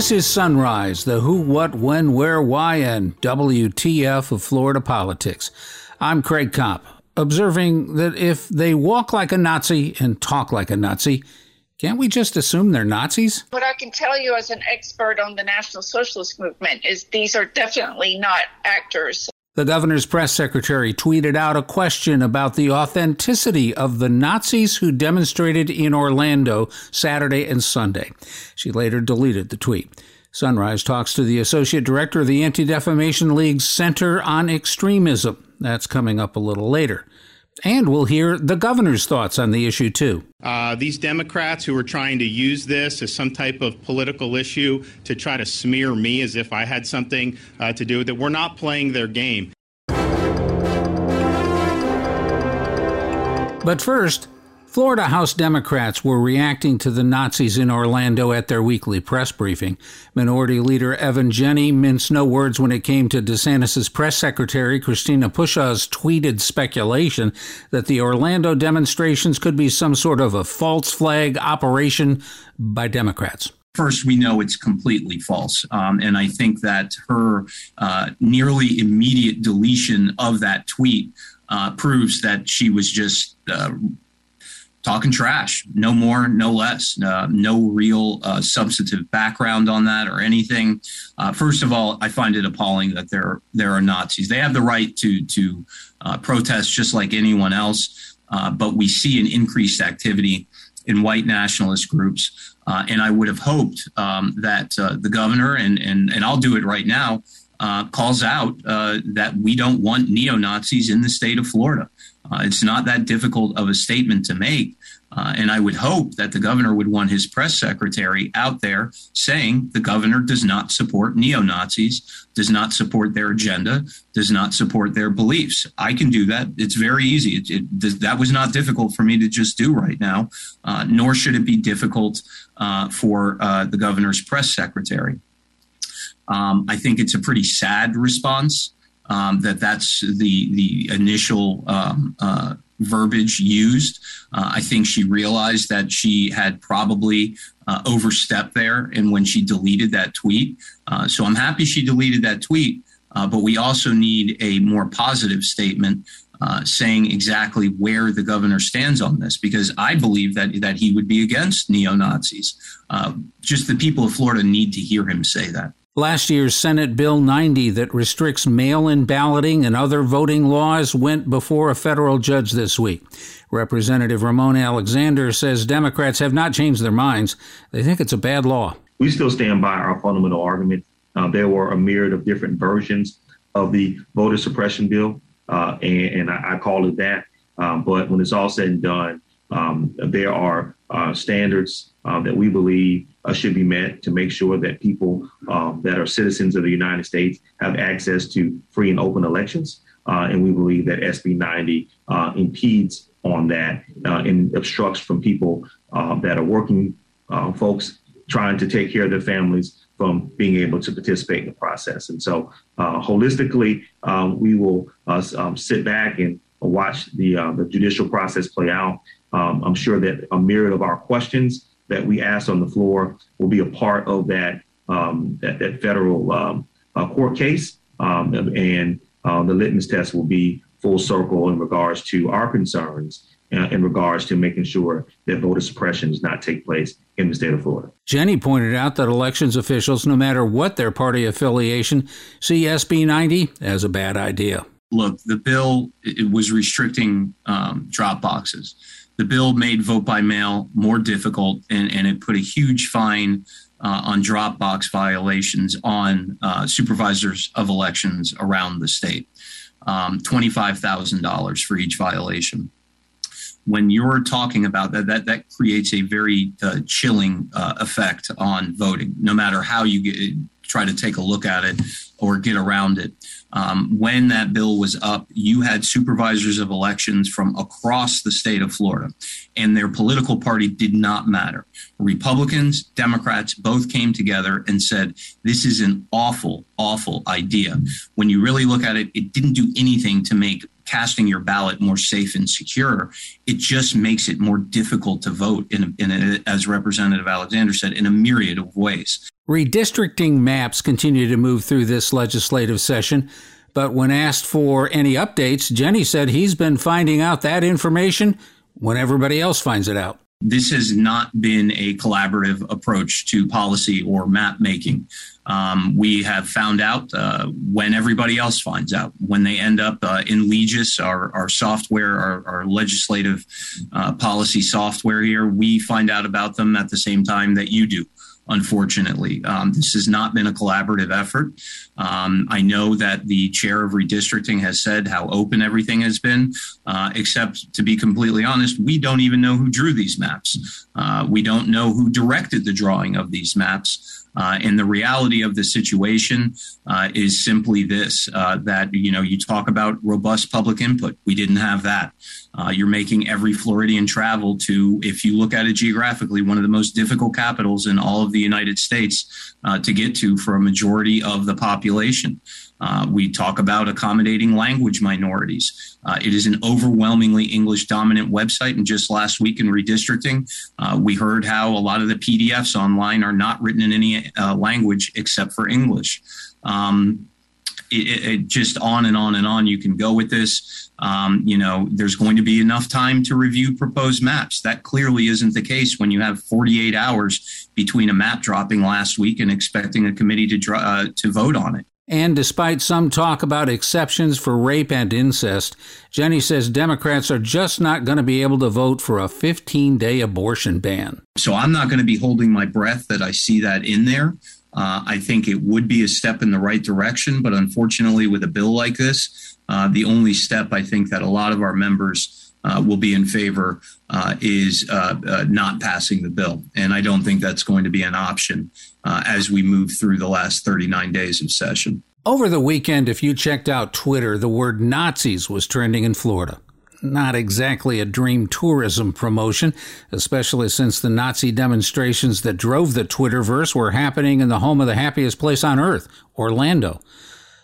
This is Sunrise, the who, what, when, where, why, and WTF of Florida politics. I'm Craig Kopp, observing that if they walk like a Nazi and talk like a Nazi, can't we just assume they're Nazis? What I can tell you as an expert on the National Socialist Movement is these are definitely not actors. The governor's press secretary tweeted out a question about the authenticity of the Nazis who demonstrated in Orlando Saturday and Sunday. She later deleted the tweet. Sunrise talks to the associate director of the Anti-Defamation League's Center on Extremism. That's coming up a little later. And we'll hear the governor's thoughts on the issue, too. These Democrats who are trying to use this as some type of political issue to try to smear me as if I had something to do with it, we're not playing their game. But first, Florida House Democrats were reacting to the Nazis in Orlando at their weekly press briefing. Minority Leader Evan Jenny minced no words when it came to DeSantis' press secretary Christina Pushaw's tweeted speculation that the Orlando demonstrations could be some sort of a false flag operation by Democrats. First, we know it's completely false. And I think that her nearly immediate deletion of that tweet proves that she was just talking trash, no more, no less, no real substantive background on that or anything. First of all, I find it appalling that there are Nazis. They have the right to protest just like anyone else, but we see an increased activity in white nationalist groups. And I would have hoped that the governor, and I'll do it right now, calls out that we don't want neo-Nazis in the state of Florida. It's not that difficult of a statement to make. And I would hope that the governor would want his press secretary out there saying the governor does not support neo-Nazis, does not support their agenda, does not support their beliefs. I can do that. It's very easy. That was not difficult for me to just do right now, nor should it be difficult for the governor's press secretary. I think it's a pretty sad response. That's the initial verbiage used. I think she realized that she had probably overstepped there, and when she deleted that tweet. So I'm happy she deleted that tweet, but we also need a more positive statement saying exactly where the governor stands on this, because I believe that he would be against neo-Nazis. Just the people of Florida need to hear him say that. Last year's Senate Bill 90 that restricts mail-in balloting and other voting laws went before a federal judge this week. Representative Ramon Alexander says Democrats have not changed their minds. They think it's a bad law. We still stand by our fundamental argument. There were a myriad of different versions of the voter suppression bill, and I call it that. But when it's all said and done, there are standards that we believe should be met to make sure that people that are citizens of the United States have access to free and open elections. And we believe that SB 90 impedes on that and obstructs from people that are working folks trying to take care of their families from being able to participate in the process. And so holistically, we will sit back and watch the judicial process play out. I'm sure that a myriad of our questions that we asked on the floor will be a part of that federal court case. And the litmus test will be full circle in regards to our concerns in regards to making sure that voter suppression does not take place in the state of Florida. Jenny pointed out that elections officials, no matter what their party affiliation, see SB 90 as a bad idea. Look, the bill, it was restricting drop boxes. The bill made vote by mail more difficult, and it put a huge fine on drop box violations on supervisors of elections around the state, $25,000 for each violation. When you're talking about that creates a very chilling effect on voting, no matter how you try to take a look at it or get around it. When that bill was up, you had supervisors of elections from across the state of Florida, and their political party did not matter. Republicans, Democrats, both came together and said, this is an awful, awful idea. When you really look at it, it didn't do anything to make casting your ballot more safe and secure. It just makes it more difficult to vote as Representative Alexander said, in a myriad of ways. Redistricting maps continue to move through this legislative session. But when asked for any updates, Jenny said he's been finding out that information when everybody else finds it out. This has not been a collaborative approach to policy or map making. We have found out when everybody else finds out, when they end up in Legis, our software, our legislative policy software here, we find out about them at the same time that you do. Unfortunately, this has not been a collaborative effort. I know that the chair of redistricting has said how open everything has been, except to be completely honest, we don't even know who drew these maps. We don't know who directed the drawing of these maps. And the reality of the situation is simply this, that, you know, you talk about robust public input. We didn't have that. You're making every Floridian travel to, if you look at it geographically, one of the most difficult capitals in all of the United States to get to for a majority of the population. We talk about accommodating language minorities. It is an overwhelmingly English-dominant website. And just last week in redistricting, we heard how a lot of the PDFs online are not written in any language except for English. It just on and on and on you can go with this. You know, there's going to be enough time to review proposed maps. That clearly isn't the case when you have 48 hours between a map dropping last week and expecting a committee to vote on it. And despite some talk about exceptions for rape and incest, Jenny says Democrats are just not going to be able to vote for a 15-day abortion ban. So I'm not going to be holding my breath that I see that in there. I think it would be a step in the right direction. But unfortunately, with a bill like this, the only step I think that a lot of our members will be in favor is not passing the bill. And I don't think that's going to be an option as we move through the last 39 days of session. Over the weekend, if you checked out Twitter, the word Nazis was trending in Florida. Not exactly a dream tourism promotion, especially since the Nazi demonstrations that drove the Twitterverse were happening in the home of the happiest place on earth, Orlando.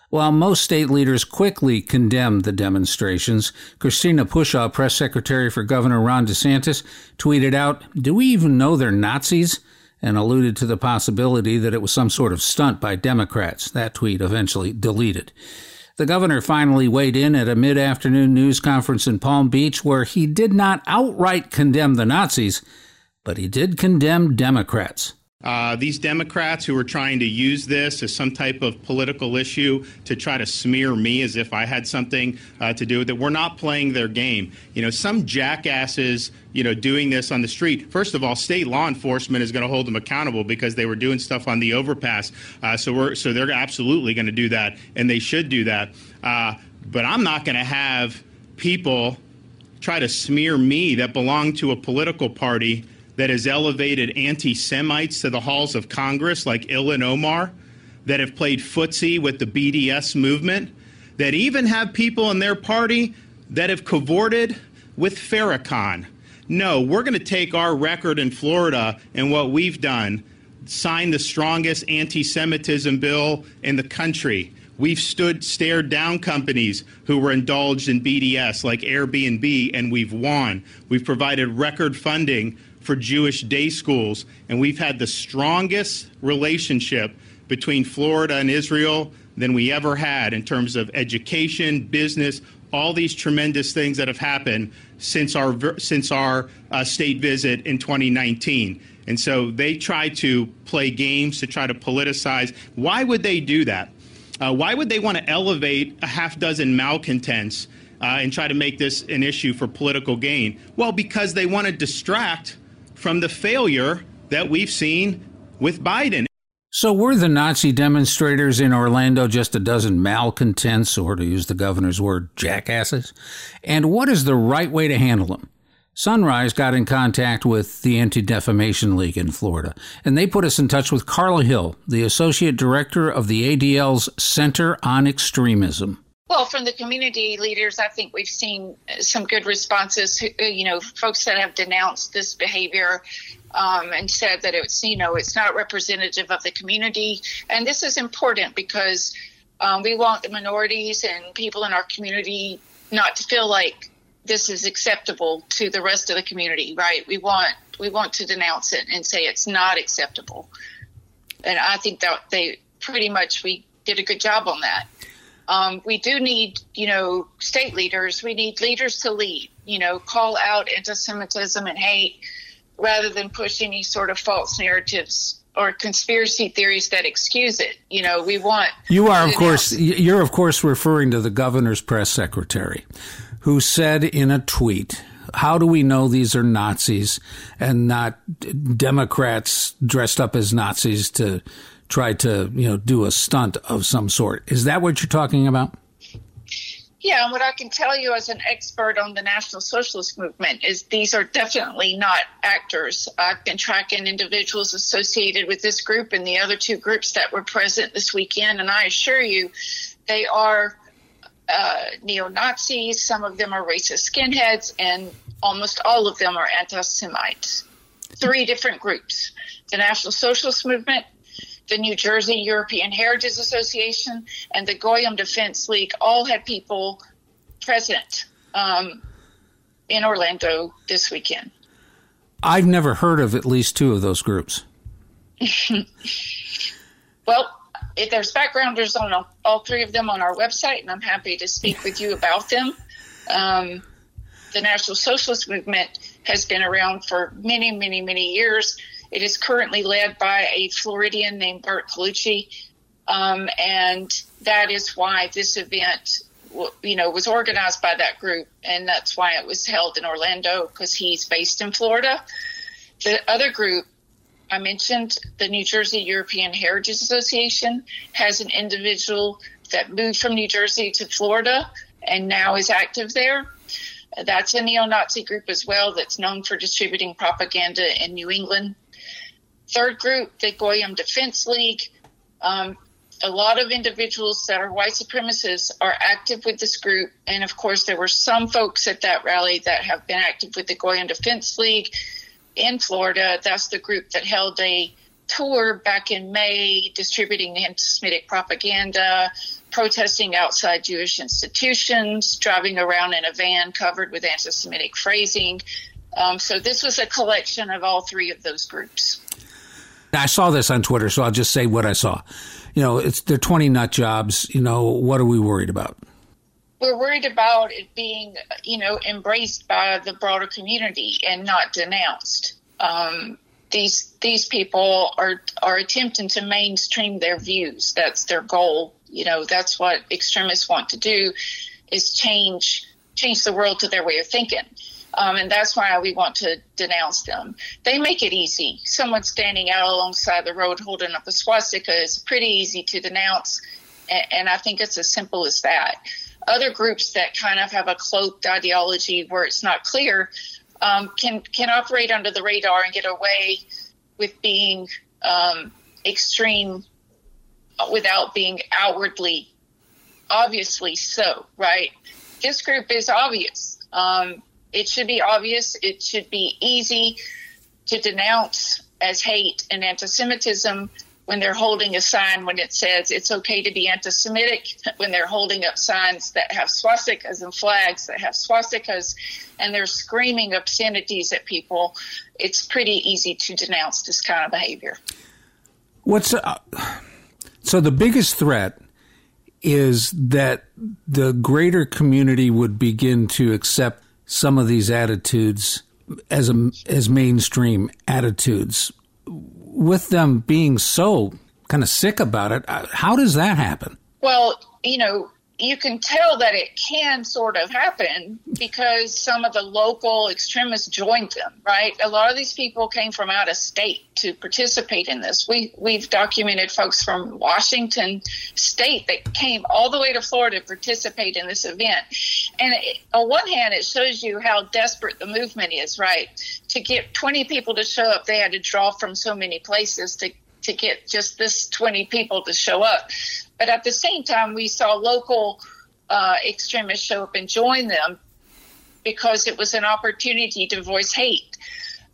While most state leaders quickly condemned the demonstrations, Christina Pushaw, press secretary for Governor Ron DeSantis, tweeted out, "Do we even know they're Nazis?" and alluded to the possibility that it was some sort of stunt by Democrats. That tweet eventually deleted. The governor finally weighed in at a mid-afternoon news conference in Palm Beach where he did not outright condemn the Nazis, but he did condemn Democrats. These Democrats who are trying to use this as some type of political issue to try to smear me as if I had something to do with it. We're not playing their game. You know, some jackasses, you know, doing this on the street. First of all, state law enforcement is going to hold them accountable because they were doing stuff on the overpass. So they're absolutely going to do that, and they should do that. But I'm not going to have people try to smear me that belong to a political party that has elevated anti-Semites to the halls of Congress like Ilhan Omar, that have played footsie with the BDS movement, that even have people in their party that have cavorted with Farrakhan. No, we're going to take our record in Florida and what we've done, sign the strongest anti-Semitism bill in the country. We've stared down companies who were indulged in BDS like Airbnb, and we've won. We've provided record funding for Jewish day schools, and we've had the strongest relationship between Florida and Israel than we ever had in terms of education, business, all these tremendous things that have happened since our state visit in 2019. And so they try to play games to try to politicize. Why would they do that? Why would they want to elevate a half dozen malcontents and try to make this an issue for political gain? Well, because they want to distract from the failure that we've seen with Biden. So were the Nazi demonstrators in Orlando just a dozen malcontents, or to use the governor's word, jackasses? And what is the right way to handle them? Sunrise got in contact with the Anti-Defamation League in Florida, and they put us in touch with Carla Hill, the associate director of the ADL's Center on Extremism. Well, from the community leaders, I think we've seen some good responses, you know, folks that have denounced this behavior and said that it's, you know, it's not representative of the community. And this is important because We want the minorities and people in our community not to feel like this is acceptable to the rest of the community, right? We want to denounce it and say it's not acceptable. And I think that we did a good job on that. We do need, state leaders. We need leaders to lead, call out anti-Semitism and hate rather than push any sort of false narratives or conspiracy theories that excuse it. We want. You're of course referring to the governor's press secretary, who said in a tweet, how do we know these are Nazis and not Democrats dressed up as Nazis to try to, do a stunt of some sort? Is that what you're talking about? Yeah, and what I can tell you as an expert on the National Socialist Movement is these are definitely not actors. I've been tracking individuals associated with this group and the other two groups that were present this weekend, and I assure you they are neo-Nazis, some of them are racist skinheads, and almost all of them are anti-Semites. Three different groups: the National Socialist Movement, the New Jersey European Heritage Association, and the Goyim Defense League all had people present in Orlando this weekend. I've never heard of at least two of those groups. Well, there's backgrounders on all three of them on our website, and I'm happy to speak with you about them. The National Socialist Movement has been around for many, many, many years. It is currently led by a Floridian named Bert Colucci, and that is why this event, was organized by that group, and that's why it was held in Orlando, because he's based in Florida. The other group I mentioned, the New Jersey European Heritage Association, has an individual that moved from New Jersey to Florida and now is active there. That's a neo-Nazi group as well that's known for distributing propaganda in New England. Third group, the Goyim Defense League. A lot of individuals that are white supremacists are active with this group. And, of course, there were some folks at that rally that have been active with the Goyim Defense League in Florida. That's the group that held a tour back in May distributing anti-Semitic propaganda, protesting outside Jewish institutions, driving around in a van covered with anti-Semitic phrasing. So this was a collection of all three of those groups. I saw this on Twitter, so I'll just say what I saw. They're 20 nut jobs. What are we worried about? We're worried about it being, embraced by the broader community and not denounced. These people are attempting to mainstream their views. That's their goal. That's what extremists want to do, is change the world to their way of thinking. And that's why we want to denounce them. They make it easy. Someone standing out alongside the road holding up a swastika is pretty easy to denounce, and I think it's as simple as that. Other groups that kind of have a cloaked ideology where it's not clear can operate under the radar and get away with being extreme without being outwardly obviously so, right? This group is obvious. It should be obvious. It should be easy to denounce as hate and anti-Semitism when they're holding a sign when it says it's okay to be anti-Semitic, when they're holding up signs that have swastikas and flags that have swastikas, and they're screaming obscenities at people. It's pretty easy to denounce this kind of behavior. So the biggest threat is that the greater community would begin to accept some of these attitudes as mainstream attitudes, with them being so kind of sick about it. How does that happen? Well, you can tell that it can sort of happen because some of the local extremists joined them, right? A lot of these people came from out of state to participate in this. We've documented folks from Washington State that came all the way to Florida to participate in this event. And on one hand, it shows you how desperate the movement is, right? To get 20 people to show up, they had to draw from so many places to get just this 20 people to show up. But at the same time, we saw local extremists show up and join them because it was an opportunity to voice hate.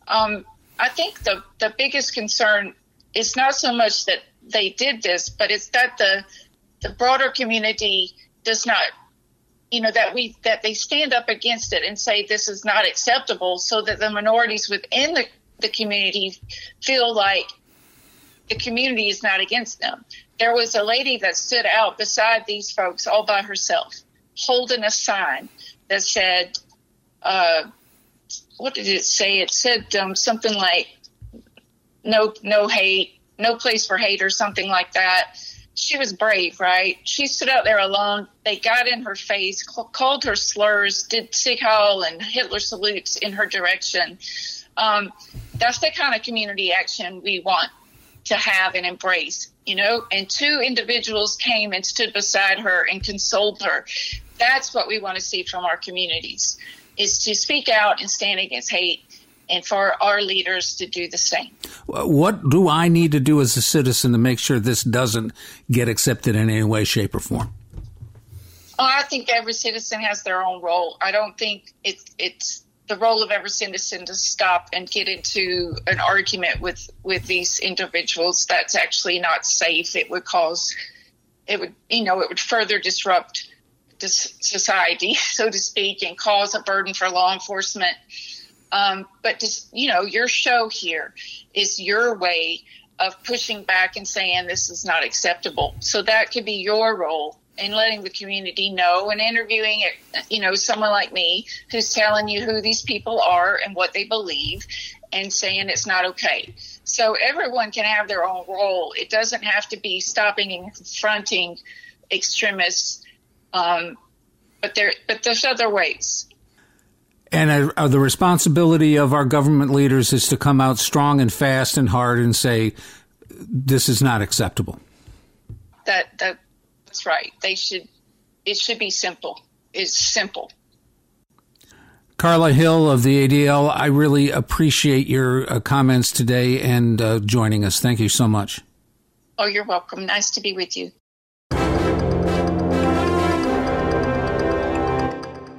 I think the biggest concern is not so much that they did this, but it's that the the broader community does not, you know, that they stand up against it and say this is not acceptable, so that the minorities within the community feel like the community is not against them. There was a lady that stood out beside these folks all by herself, holding a sign that said, what did it say? It said something like, no hate, no place for hate, or something like that. She was brave, right? She stood out there alone. They got in her face, called her slurs, did Sieg Heil and Hitler salutes in her direction. That's the kind of community action we want to have and embrace, you know? And two individuals came and stood beside her and consoled her. That's what we want to see from our communities, is to speak out and stand against hate, and for our leaders to do the same. What do I need to do as a citizen to make sure this doesn't get accepted in any way, shape, or form? Oh, I think every citizen has their own role. I don't think it's the role of every citizen to stop and get into an argument with these individuals. That's actually not safe. It would cause, it would further disrupt this society, so to speak, and cause a burden for law enforcement. But just, your show here is your way of pushing back and saying this is not acceptable. So that could be your role in letting the community know and interviewing it, someone like me who's telling you who these people are and what they believe and saying it's not okay. So everyone can have their own role. It doesn't have to be stopping and confronting extremists, but there's other ways. And the responsibility of our government leaders is to come out strong and fast and hard and say, this is not acceptable. That's right. It should be simple. It's simple. Carla Hill of the ADL, I really appreciate your comments today and joining us. Thank you so much. Oh, you're welcome. Nice to be with you.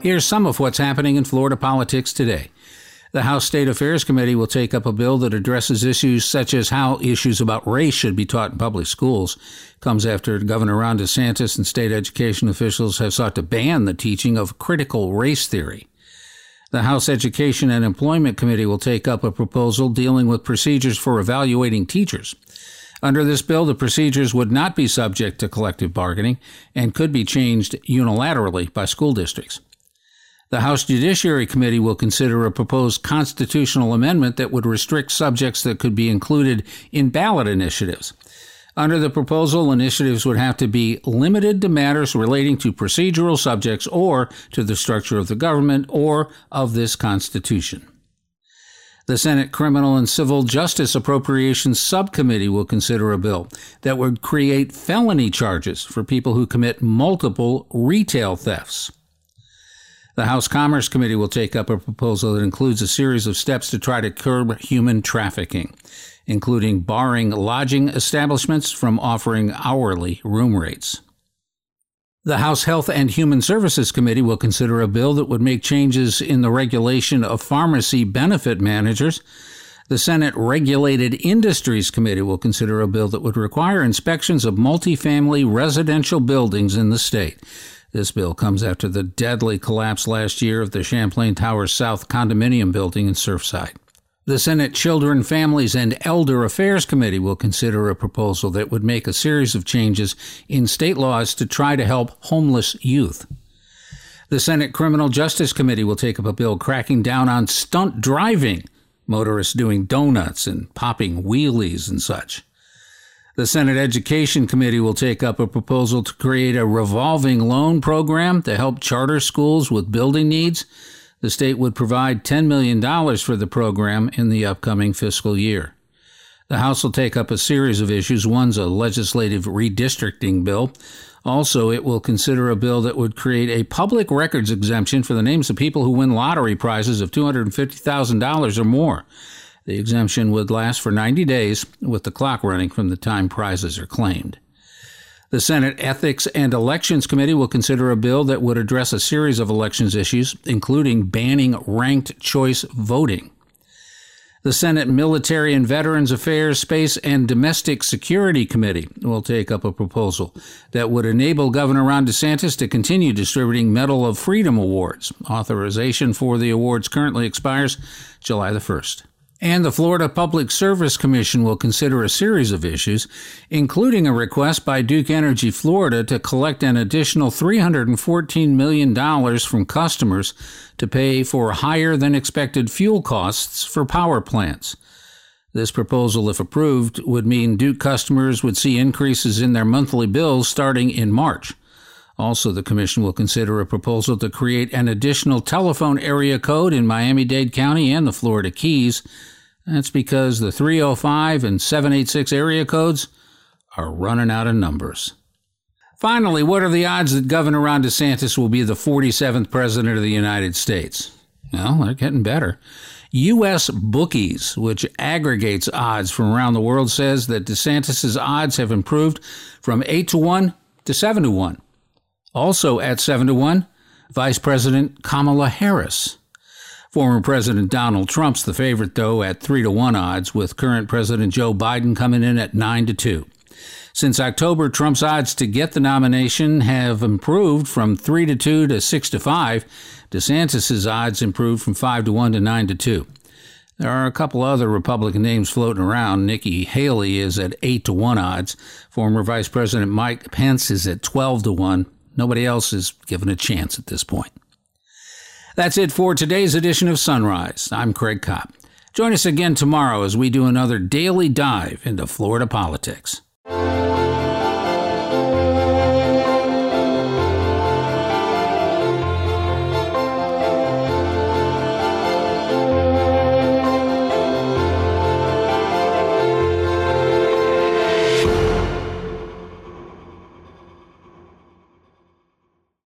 Here's some of what's happening in Florida politics today. The House State Affairs Committee will take up a bill that addresses issues such as how issues about race should be taught in public schools. It comes after Governor Ron DeSantis and state education officials have sought to ban the teaching of critical race theory. The House Education and Employment Committee will take up a proposal dealing with procedures for evaluating teachers. Under this bill, the procedures would not be subject to collective bargaining and could be changed unilaterally by school districts. The House Judiciary Committee will consider a proposed constitutional amendment that would restrict subjects that could be included in ballot initiatives. Under the proposal, initiatives would have to be limited to matters relating to procedural subjects or to the structure of the government or of this Constitution. The Senate Criminal and Civil Justice Appropriations Subcommittee will consider a bill that would create felony charges for people who commit multiple retail thefts. The House Commerce Committee will take up a proposal that includes a series of steps to try to curb human trafficking, including barring lodging establishments from offering hourly room rates. The House Health and Human Services Committee will consider a bill that would make changes in the regulation of pharmacy benefit managers. The Senate Regulated Industries Committee will consider a bill that would require inspections of multifamily residential buildings in the state. This bill comes after the deadly collapse last year of the Champlain Towers South condominium building in Surfside. The Senate Children, Families, and Elder Affairs Committee will consider a proposal that would make a series of changes in state laws to try to help homeless youth. The Senate Criminal Justice Committee will take up a bill cracking down on stunt driving, motorists doing donuts and popping wheelies and such. The Senate Education Committee will take up a proposal to create a revolving loan program to help charter schools with building needs. The state would provide $10 million for the program in the upcoming fiscal year. The House will take up a series of issues. One's a legislative redistricting bill. Also, it will consider a bill that would create a public records exemption for the names of people who win lottery prizes of $250,000 or more. The exemption would last for 90 days, with the clock running from the time prizes are claimed. The Senate Ethics and Elections Committee will consider a bill that would address a series of elections issues, including banning ranked choice voting. The Senate Military and Veterans Affairs, Space, and Domestic Security Committee will take up a proposal that would enable Governor Ron DeSantis to continue distributing Medal of Freedom awards. Authorization for the awards currently expires July the 1st. And the Florida Public Service Commission will consider a series of issues, including a request by Duke Energy Florida to collect an additional $314 million from customers to pay for higher than expected fuel costs for power plants. This proposal, if approved, would mean Duke customers would see increases in their monthly bills starting in March. Also, the commission will consider a proposal to create an additional telephone area code in Miami-Dade County and the Florida Keys. That's because the 305 and 786 area codes are running out of numbers. Finally, what are the odds that Governor Ron DeSantis will be the 47th president of the United States? Well, they're getting better. U.S. Bookies, which aggregates odds from around the world, says that DeSantis' odds have improved from 8-1 to 7-1. Also at 7-1, Vice President Kamala Harris. Former President Donald Trump's the favorite, though, at 3-1 odds, with current President Joe Biden coming in at 9-2. Since October, Trump's odds to get the nomination have improved from 3-2 to 6-5. DeSantis' odds improved from 5-1 to 9-2. There are a couple other Republican names floating around. Nikki Haley is at 8-1 odds. Former Vice President Mike Pence is at 12-1. Nobody else is given a chance at this point. That's it for today's edition of Sunrise. I'm Craig Kopp. Join us again tomorrow as we do another daily dive into Florida politics.